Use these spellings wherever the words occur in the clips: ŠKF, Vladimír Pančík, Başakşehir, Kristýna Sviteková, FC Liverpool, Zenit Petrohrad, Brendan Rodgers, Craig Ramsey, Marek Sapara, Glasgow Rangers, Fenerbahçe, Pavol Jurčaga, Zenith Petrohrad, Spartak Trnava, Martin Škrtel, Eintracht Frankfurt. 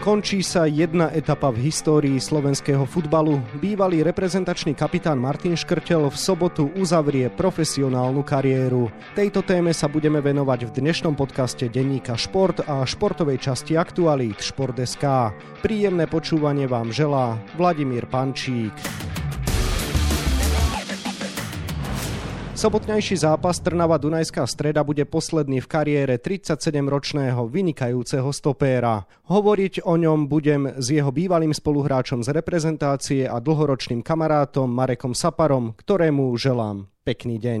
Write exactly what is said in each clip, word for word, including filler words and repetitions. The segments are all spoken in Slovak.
Končí sa jedna etapa v histórii slovenského futbalu. Bývalý reprezentačný kapitán Martin Škrtel v sobotu uzavrie profesionálnu kariéru. Tejto téme sa budeme venovať v dnešnom podcaste denníka Šport a športovej časti aktualít šport bodka es ká. Príjemné počúvanie vám želá Vladimír Pančík. Sobotnejší zápas Trnava-Dunajská Streda bude posledný v kariére tridsaťsedemročného vynikajúceho stopéra. Hovoriť o ňom budem s jeho bývalým spoluhráčom z reprezentácie a dlhoročným kamarátom Marekom Saparom, ktorému želám pekný deň.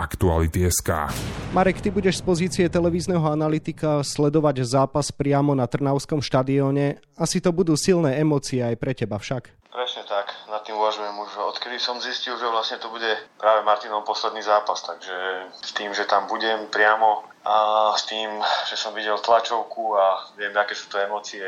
Aktuality bodka es ká. Marek, ty budeš z pozície televízneho analytika sledovať zápas priamo na Trnavskom štadióne. Asi to budú silné emócie aj pre teba však. Presne tak, nad tým uvažujem už. Odkedy som zistil, že vlastne to bude práve Martinov posledný zápas, takže s tým, že tam budem priamo a s tým, že som videl tlačovku a viem, aké sú to emócie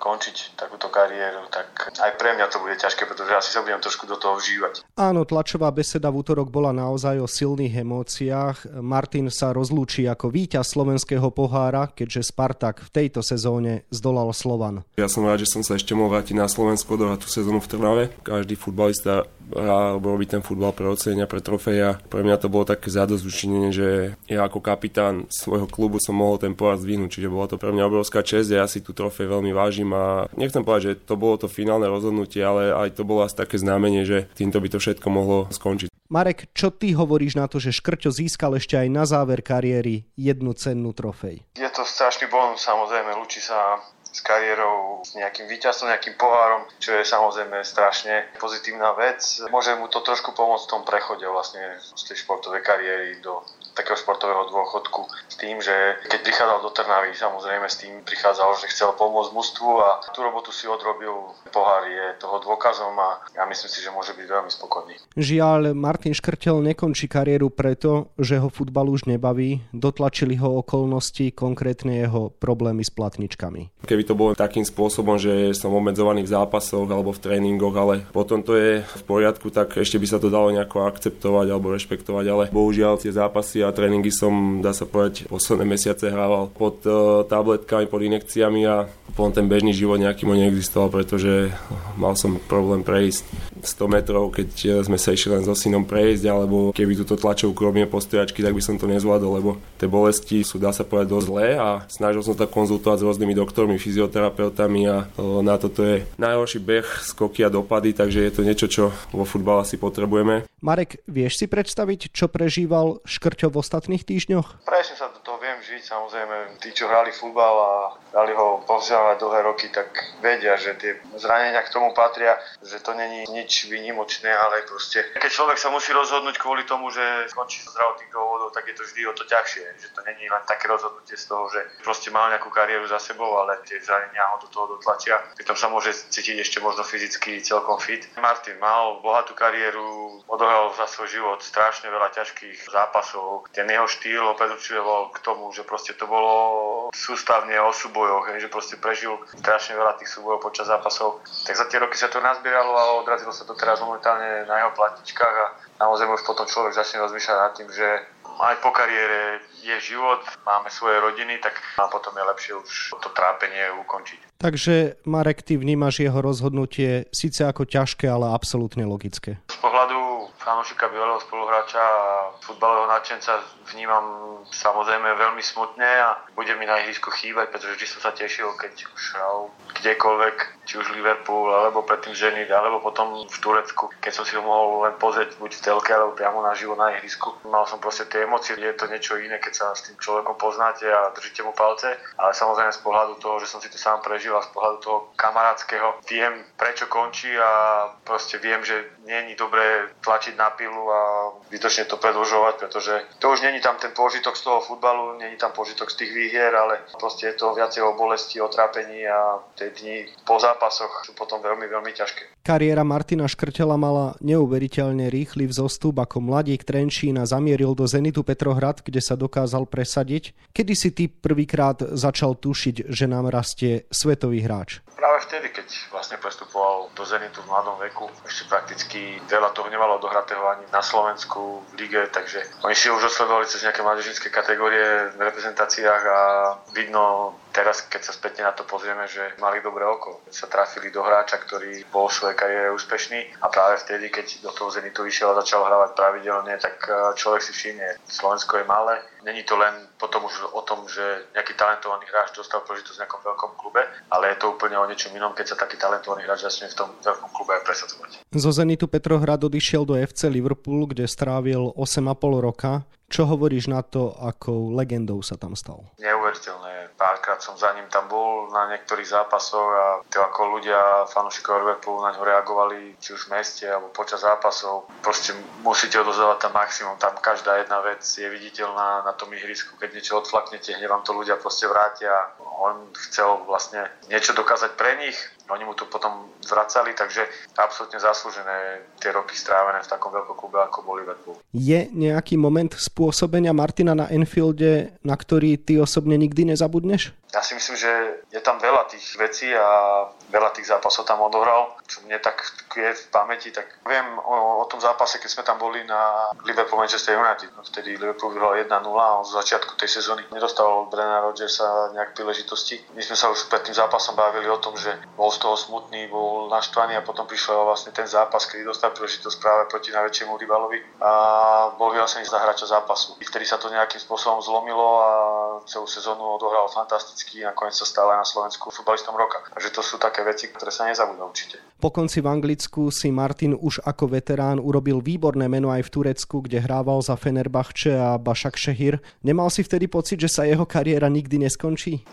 končiť takúto kariéru, tak aj pre mňa to bude ťažké, pretože asi sa budem trošku do toho vžívať. Áno, tlačová beseda v utorok bola naozaj o silných emóciách. Martin sa rozlúči ako víťaz slovenského pohára, keďže Spartak v tejto sezóne zdolal Slovan. Ja som rád, že som sa ešte mohol vrátiť na Slovensko dohrať tú sezónu v Trnave. Každý futbalista hrá, robí ten futbal pre ocenenia, pre trofeja. Pre mňa to bolo také zadosťučinenie, že ja ako kapitán svojho klubu som mohol ten poraz zdvihnúť, čiže bola to pre mňa obrovská česť a ja si tú trofej veľmi vážim a nechcem povedať, že to bolo to finálne rozhodnutie, ale aj to bolo asi také znamenie, že týmto by to všetko mohlo skončiť. Marek, čo ty hovoríš na to, že Škrťo získal ešte aj na záver kariéry jednu cennú trofej? Je to strašný bonus, samozrejme, ľúči sa s kariérou, s nejakým víťazstvom, nejakým pohárom, čo je samozrejme strašne pozitívna vec. Môže mu to trošku pomôcť v tom prechode vlastne z tej športovej kariéry do takého športového dôchodku. S tým, že keď prichádzal do Trnavy, samozrejme s tým prichádzal, že chcel pomôcť mužstvu a tú robotu si odrobil. Pohár je toho dôkazom a ja myslím si, že môže byť veľmi spokojný. Žiaľ, Martin Škrtel nekončí kariéru preto, že ho futbal už nebaví. Dotlačili ho okolnosti, konkrétne jeho problémy s platničkami. Keby to bolo takým spôsobom, že som obmedzovaný v zápasoch alebo v tréningoch, ale potom to je v poriadku, tak ešte by sa to dalo nejako akceptovať alebo rešpektovať, ale bohužiaľ tie zápasy a tréningy som, dá sa povedať, posledné mesiace hrával pod uh, tabletkami, pod injekciami a potom ten bežný život nejaký mu neexistoval, pretože mal som problém prejsť sto metrov, keď sme sa išli len so synom prejsť, alebo keby túto tlačovku robíme po stojačky, tak by som to nezvládol, lebo tie bolesti sú, dá sa povedať, dosť zlé a snažil som sa konzultovať s rôznymi doktormi, fyzioterapeutami a na toto je najhorší beh, skoky a dopady, takže je to niečo, čo vo futbale si potrebujeme. Marek, vieš si predstaviť, čo prežíval Škrťo v ostatných týždňoch? Presne sa do toho viem žiť, samozrejme, tí, čo hrali futbal a dali ho povzávať dlhé roky, tak vedia, že tie zranenia k tomu patria, že to není nič výnimočné, ale proste keď človek sa musí rozhodnúť kvôli tomu, že skončí zo zdravotných dôvodov, tak je to vždy o to ťažšie, že to není len také rozhodnutie z toho, že proste mal nejakú kariéru za sebou, ale tie zranenia ho do toho dotlačia. Pritom sa môže cítiť ešte možno fyzicky celkom fit. Martin mal bohatú kariéru, odohral za svoj život strašne veľa ťažkých zápasov. Ten jeho štýl ho predurčoval k tomu, že proste to bolo sústavne o súbojoch, že proste prežil strašne veľa tých súbojov počas zápasov. Tak za tie roky sa to nazbieralo a odrazilo sa to teraz momentálne na jeho platničkách a naozaj už potom človek začne rozmýšľať nad tým, že aj po kariére je život, máme svoje rodiny, tak a potom je lepšie už to trápenie ukončiť. Takže Marek, ty vnímaš jeho rozhodnutie síce ako ťažké, ale absolútne logické. Z pohľadu fanúšika, bývalého spoluhráča a futbalového nadšenca vnímam samozrejme veľmi smutne a bude mi na ihrisku chýbať, pretože vždy som sa tešil, keď už hral kdekoľvek, či už Liverpool, alebo predtým Zenit, alebo potom v Turecku, keď som si ho mohol len pozrieť buď v telke, alebo priamo naživo na ihrisku. Mal som proste tie emócie, je to niečo iné, keď sa s tým človekom poznáte a držíte mu palce, ale samozrejme z pohľadu toho, že som si to sám prežil a z pohľadu toho kamarátskeho viem, prečo končí a proste viem, že nie je dobré tlačiť na pilu a zbytočne to predĺžovať, pretože to už není tam ten požitok z toho futbalu, není tam požitok z tých výhier, ale proste je to viacej o bolesti, o trápení a tie dni po zápasoch sú potom veľmi, veľmi ťažké. Kariéra Martina Škrtela mala neuveriteľne rýchly vzostup, ako mladík Trenčína zamieril do Zenitu Petrohrad, kde sa dokázal presadiť. Kedy si ty prvýkrát začal tušiť, že nám rastie svetový hráč? Práve vtedy, keď vlastne prestupoval do Zenitu v mladom veku, ešte prakticky veľa toho nemalo dohratého ani na Slovensku v lige, takže oni si už odsledovali cez nejaké mládežnícke kategórie v reprezentáciách a vidno teraz, keď sa spätne na to pozrieme, že mali dobré oko. Sa trafili do hráča, ktorý bol v svojej kariére úspešný a práve vtedy, keď do toho Zenitu vyšiel a začal hrávať pravidelne, tak človek si všimne, Slovensko je malé. Není to len potom už o tom, že nejaký talentovaný hráč dostal príležitosť v nejakom veľkom klube, ale je to úplne o niečom inom, keď sa taký talentovaný hráč začne v tom veľkom klube aj presadzovať. Zo Zenitu Petrohrad odišiel do ef cé Liverpool, kde strávil osem a pol roka. Čo hovoríš na to, akou legendou sa tam stal? Neuveriteľné. Párkrát som za ním tam bol na niektorých zápasoch a to ako ľudia, fanúšikov Liverpoolu na ňo reagovali, či už v meste alebo počas zápasov. Proste musíte odovzdávať tam maximum. Tam každá jedna vec je viditeľná na tom ihrisku. Keď niečo odflaknete, hneď vám to ľudia proste vrátia. On chcel vlastne niečo dokázať pre nich. Oni mu to potom vracali, takže absolútne zaslúžené tie roky strávené v takom veľkom klube, ako bol Liverpool. Je nejaký moment spôsobenia Martina na Anfielde, na ktorý ty osobne nikdy nezabudneš? Ja si myslím, že je tam veľa tých vecí a veľa tých zápasov tam odohral. Čo mne tak je v pamäti, tak viem o, o tom zápase, keď sme tam boli na Liverpool Manchester United. Vtedy Liverpool vyhral jeden nula a on z začiatku tej sezóny nedostal Brendana Rodgersa nejak príležitosti. My sme sa už pred tým zápasom bavili o tom, že bol toho smutný, bol naštvaný a potom prišiel vlastne ten zápas, kedy dostal príležitosť práve proti najväčšiemu rivalovi a bol vyhlásený za hráča zápasu. I vtedy sa to nejakým spôsobom zlomilo a celú sezónu odohral fantasticky a nakoniec sa stal aj na Slovensku futbalistom roka. Takže to sú také veci, ktoré sa nezabudnú určite. Po konci v Anglicku si Martin už ako veterán urobil výborné meno aj v Turecku, kde hrával za Fenerbahçe a Başakşehir. Nemal si vtedy pocit, že sa jeho kariéra nikdy neskončí?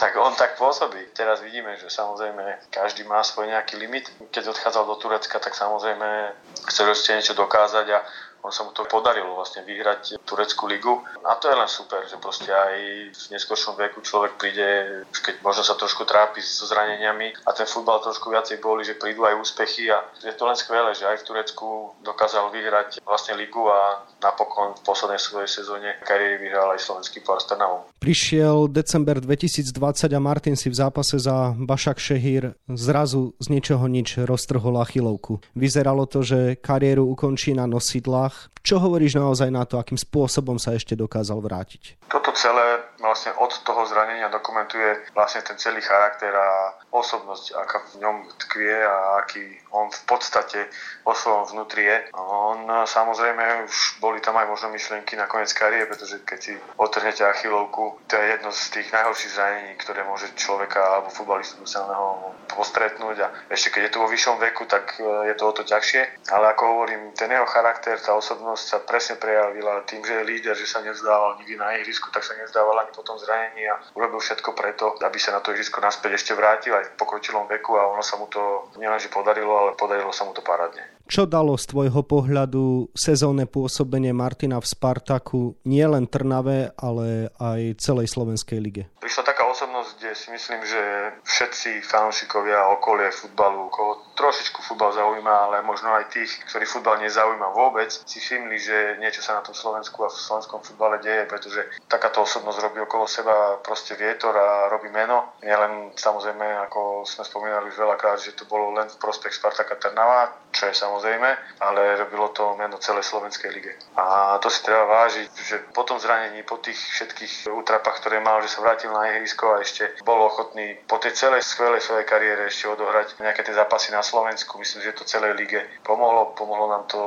Tak on tak pôsobí. Teraz vidíme, že samozrejme každý má svoj nejaký limit. Keď odchádzal do Turecka, tak samozrejme chcel ešte niečo dokázať a on sa mu to podarilo vlastne vyhrať Tureckú ligu. A to je len super, že proste aj v neskôršom veku človek príde, keď možno sa trošku trápi so zraneniami a ten futbal trošku viacej boli, že prídu aj úspechy a je to len skvelé, že aj v Turecku dokázal vyhrať vlastne ligu a napokon v poslednej svojej sezóne kariéry vyhral aj slovenský pohár s Trnavou. Prišiel december dvetisícdvadsať a Martin si v zápase za Başakşehir zrazu z ničoho nič roztrhol achilovku. Vyzeralo to, že kariéru ukončí na nosidlách. Čo hovoríš naozaj na to, akým spôsobom sa ešte dokázal vrátiť? Toto celé vlastne od toho zranenia dokumentuje vlastne ten celý charakter a osobnosť, aká v ňom tkvie a aký on v podstate vo svojom vnútri je. On samozrejme už boli tam aj možno myšlienky na koniec kariéry, pretože keď si otrhnete achilovku, to je jedno z tých najhorších zranení, ktoré môže človeka alebo futbalistu samého postretnúť a ešte keď je to vo vyššom veku, tak je to o to ťažšie. Ale ako hovorím, ten jeho charakter, tá osobnosť sa presne prejavila tým, že je líder, že sa nevzdával nikdy na ihrisku, tak sa nevzdával ani po tom zranení a urobil všetko preto, aby sa na to ihrisko naspäť ešte vrátil aj v pokročilom veku a ono sa mu to nielenže podarilo, ale podarilo sa mu to parádne. Čo dalo z tvojho pohľadu sezónne pôsobenie Martina v Spartaku nielen Trnave, ale aj celej slovenskej lige? Prišla taká osobnosť, kde si myslím, že všetci fanúšikovia okolie futbalu, koho trošičku futbal zaujíma, ale možno aj tých, ktorí futbal nezaujíma vôbec, si všimli, že niečo sa na tom Slovensku a v slovenskom futbale deje, pretože takáto osobnosť robí okolo seba proste vietor a robí meno. Nielen samozrejme, ako sme spomínali už veľakrát, že to bolo len v prospech Spartaka Trnava, čo je samozrejme, ale robilo to meno celej slovenskej lige. A to si treba vážiť, že po tom zranení, po tých všetkých útrapách, ktoré mal, že sa vrátil na ihrisko a ešte bol ochotný po tej celej skvelej svojej kariére ešte odohrať nejaké tie zápasy na Slovensku. Myslím, že to celej lige pomohlo, pomohlo nám to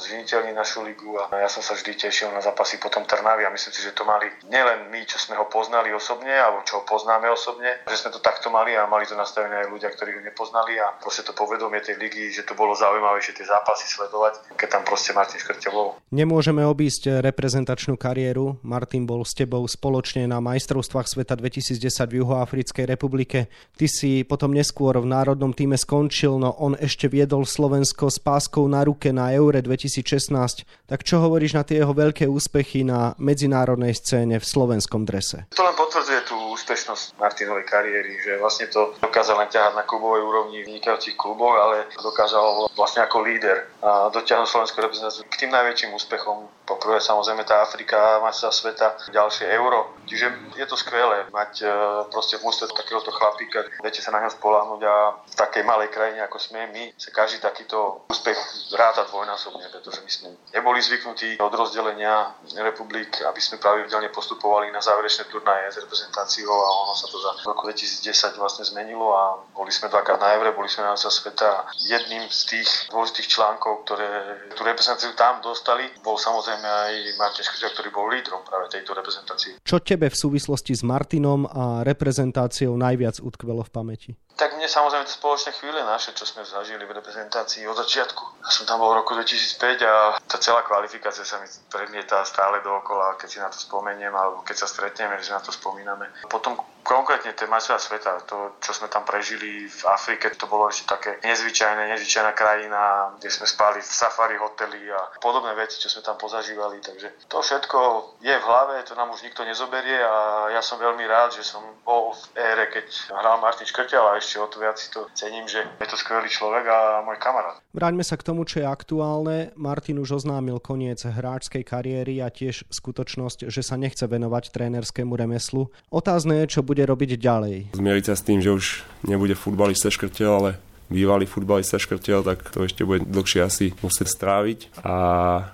zviniteľne našu ligu a ja som sa vždy tešil na zápasy potom Trnavy a myslím si, že to mali nielen my, čo sme ho poznali osobne alebo čo ho poznáme osobne, že sme to takto mali a mali to nastavené aj ľudia, ktorí ho nepoznali a proste to povedomie tej ligy, že to bolo zaujímavejšie tie zápasy sledovať, keď tam proste Martin Škrtel bol. Nemôžeme obísť reprezentačnú kariéru. Martin bol s tebou spoločne na majstrovstvách sveta dvetisícdesať v Juhoafrickej republike. Ty si potom neskôr v národnom tíme skončil, no on ešte viedol Slovensko s páskou na ruke na Eure dvetisícšestnásť. Tak čo hovoríš na tie jeho veľké úspechy na medzinárodnej scéne v slovenskom drese? To len potvrdzuje tú úspešnosť Martinovej kariéry, že vlastne to dokázal len ťahať na klubovej úrovni v vynikajúcich kluboch, ale dokázal vlastne ako líder a dotiahnuť slovenskú reprezentáciu k tým najväčším úspechom. Poprvé samozrejme tá Afrika, majstrovstvá sveta, ďalšie Euro. Čiže je to skvelé mať proste v ústve takéhoto chlapíka, viete sa na ňo spoľahnúť a v takej malej krajine ako sme my sa každý takýto úspech ráta dvojnásobne, pretože my sme neboli zvyknutí od rozdelenia republik, aby sme pravidelne postupovali na záverečné turnaje s reprezentáciou a ono sa to za roku dvetisícdesať vlastne zmenilo a boli sme dvakrát na Evre, boli sme na majstrovstvách sveta. Jedným z tých dôležitých článkov, ktoré tú reprezentáciu tam dostali, bol samozrejme aj Martin Škrtel, ktorý bol lídrom práve tejto reprezentácie. Čo tebe v súvislosti s Martinom a reprezentáciou najviac utkvelo v pamäti? Tak mne samozrejme to spoločné chvíle naše, čo sme zažili v reprezentácii od začiatku. Ja som tam bol v roku dvetisícpäť a tá celá kvalifikácia sa mi predmietá stále dookola, keď si na to spomeniem alebo keď sa stretneme, že na to spomíname. Potom konkrétne tie majstrovstvá sveta, to čo sme tam prežili v Afrike, to bolo ešte také nezvyčajné, nezvyčajná krajina, kde sme spali v safari hoteli a podobné veci, čo sme tam pozažívali. Takže to všetko je v hlave, to nám už nikto nezoberie a ja som veľmi rád, že som bol v ére, keď hral Martin Škrtel a ešte o to viac si to cením, že je to skvelý človek a môj kamarát. Vráťme sa k tomu, čo je aktuálne. Martin už oznámil koniec hráčskej kariéry a tiež skutočnosť, že sa nechce venovať trénerskému remeslu. Otázne je, čo bude robiť ďalej. Zmieriť sa s tým, že už nebude futbalista Škrtel, ale bývalý futbalista Škrtel, tak to ešte bude dlhšie asi musieť stráviť a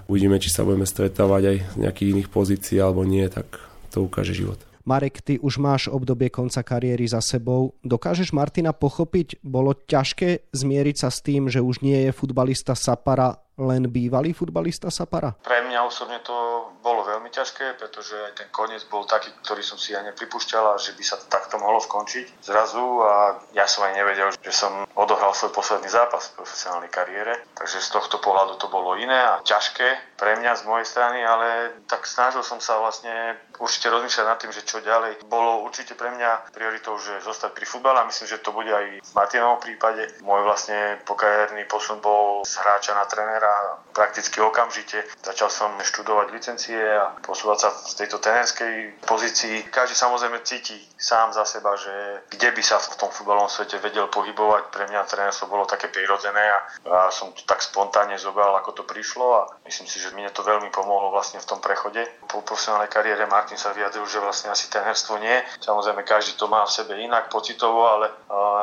uvidíme, či sa budeme stretávať aj z nejakých iných pozícií alebo nie, tak to ukáže život. Marek, ty už máš obdobie konca kariéry za sebou. Dokážeš Martina pochopiť? Bolo ťažké zmieriť sa s tým, že už nie je futbalista Sapara, len bývalý futbalista Sapara? Pre mňa osobne to bolo veľmi ťažké, pretože aj ten koniec bol taký, ktorý som si ja nepripúšťal, že by sa takto mohlo skončiť zrazu a ja som aj nevedel, že som odohral svoj posledný zápas v profesionálnej kariére, takže z tohto pohľadu to bolo iné a ťažké pre mňa z mojej strany, ale tak snažil som sa vlastne určite rozmýšľať nad tým, že čo ďalej. Bolo určite pre mňa prioritou, že zostať pri futbale a myslím, že to bude aj v Martinovom prípade. Môj vlastne pokariérny posun bol z hráča na trénera prakticky okamžite. Začal som študovať licencie a posúvať sa z tejto trénerskej pozícii. Každý samozrejme cíti sám za seba, že kde by sa v tom futbalovom svete vedel pohybovať. Pre mňa trénerstvo bolo také prirodzené a ja som to tak spontánne zobral, ako to prišlo a myslím si, že mne to veľmi pomohlo vlastne v tom prechode. Po profesionálnej kariére Martin sa vyjadril, že vlastne asi trénerstvo nie. Samozrejme každý to má v sebe inak pocitovo, ale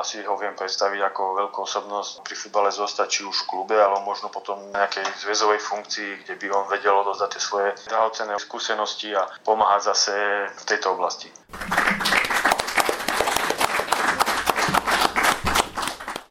asi ho viem predstaviť ako veľkú osobnosť pri futbale zostať, či už v klube, alebo možno potom nejakej zväzovej funkcii, kde by on vedel odozdať tie svoje drahocenné skúsenosti a pomáhať zase v tejto oblasti.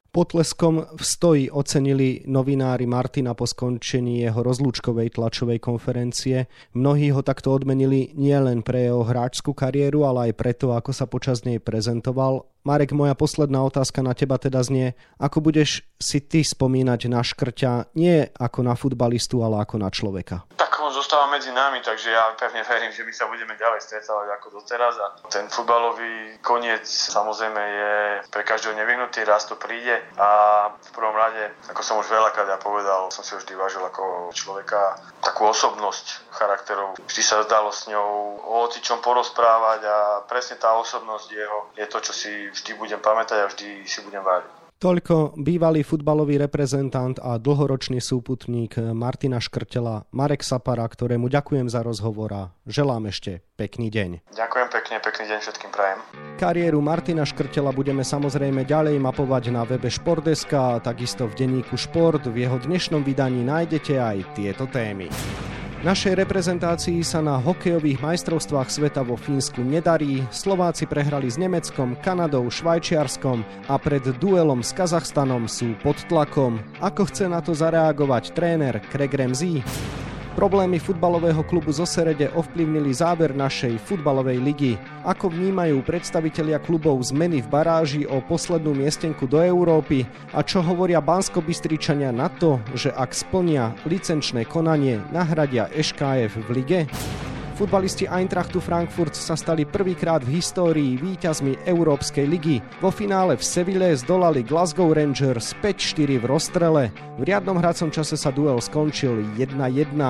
Potleskom v stoji ocenili novinári Martina po skončení jeho rozlúčkovej tlačovej konferencie. Mnohí ho takto odmenili nielen pre jeho hráčskú kariéru, ale aj preto, ako sa počas nej prezentoval. Marek, moja posledná otázka na teba teda znie, ako budeš si ty spomínať na Škrťa nie ako na futbalistu, ale ako na človeka? Tak on zostáva medzi nami, takže ja pevne verím, že my sa budeme ďalej stretávať ako doteraz a ten futbalový koniec samozrejme je pre každého nevyhnutý, raz to príde. A v prvom rade, ako som už veľakrát ja povedal, som si vždy vážil ako človeka, takú osobnosť charakterov. Vždy sa zdalo s ňou o hocičom porozprávať a presne tá osobnosť jeho je to, čo si vždy budem pamätať a vždy si budem vážiť. Toľko bývalý futbalový reprezentant a dlhoročný súputník Martina Škrtela, Marek Sapara, ktorému ďakujem za rozhovor a želám ešte pekný deň. Ďakujem pekne, pekný deň všetkým prajem. Kariéru Martina Škrtela budeme samozrejme ďalej mapovať na webe Športdeska a takisto v denníku Šport. V jeho dnešnom vydaní nájdete aj tieto témy. Našej reprezentácii sa na hokejových majstrovstvách sveta vo Fínsku nedarí, Slováci prehrali s Nemeckom, Kanadou, Švajčiarskom a pred duelom s Kazachstanom sú pod tlakom. Ako chce na to zareagovať tréner Craig Ramsey? Problémy futbalového klubu zo Serede ovplyvnili záver našej futbalovej ligy. Ako vnímajú predstavitelia klubov zmeny v baráži o poslednú miestenku do Európy a čo hovoria Banskobystričania na to, že ak splnia licenčné konanie, nahradia ŠKF v lige? V Futbalisti Eintrachtu Frankfurt sa stali prvýkrát v histórii víťazmi Európskej ligy. Vo finále v Seville zdolali Glasgow Rangers päť štyri v rozstrele. V riadnom hracom čase sa duel skončil jeden jeden.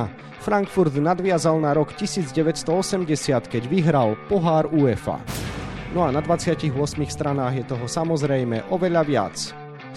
Frankfurt nadviazal na rok devätnásť osemdesiat, keď vyhral pohár UEFA. No a na dvadsiatich ôsmich stranách je toho samozrejme oveľa viac.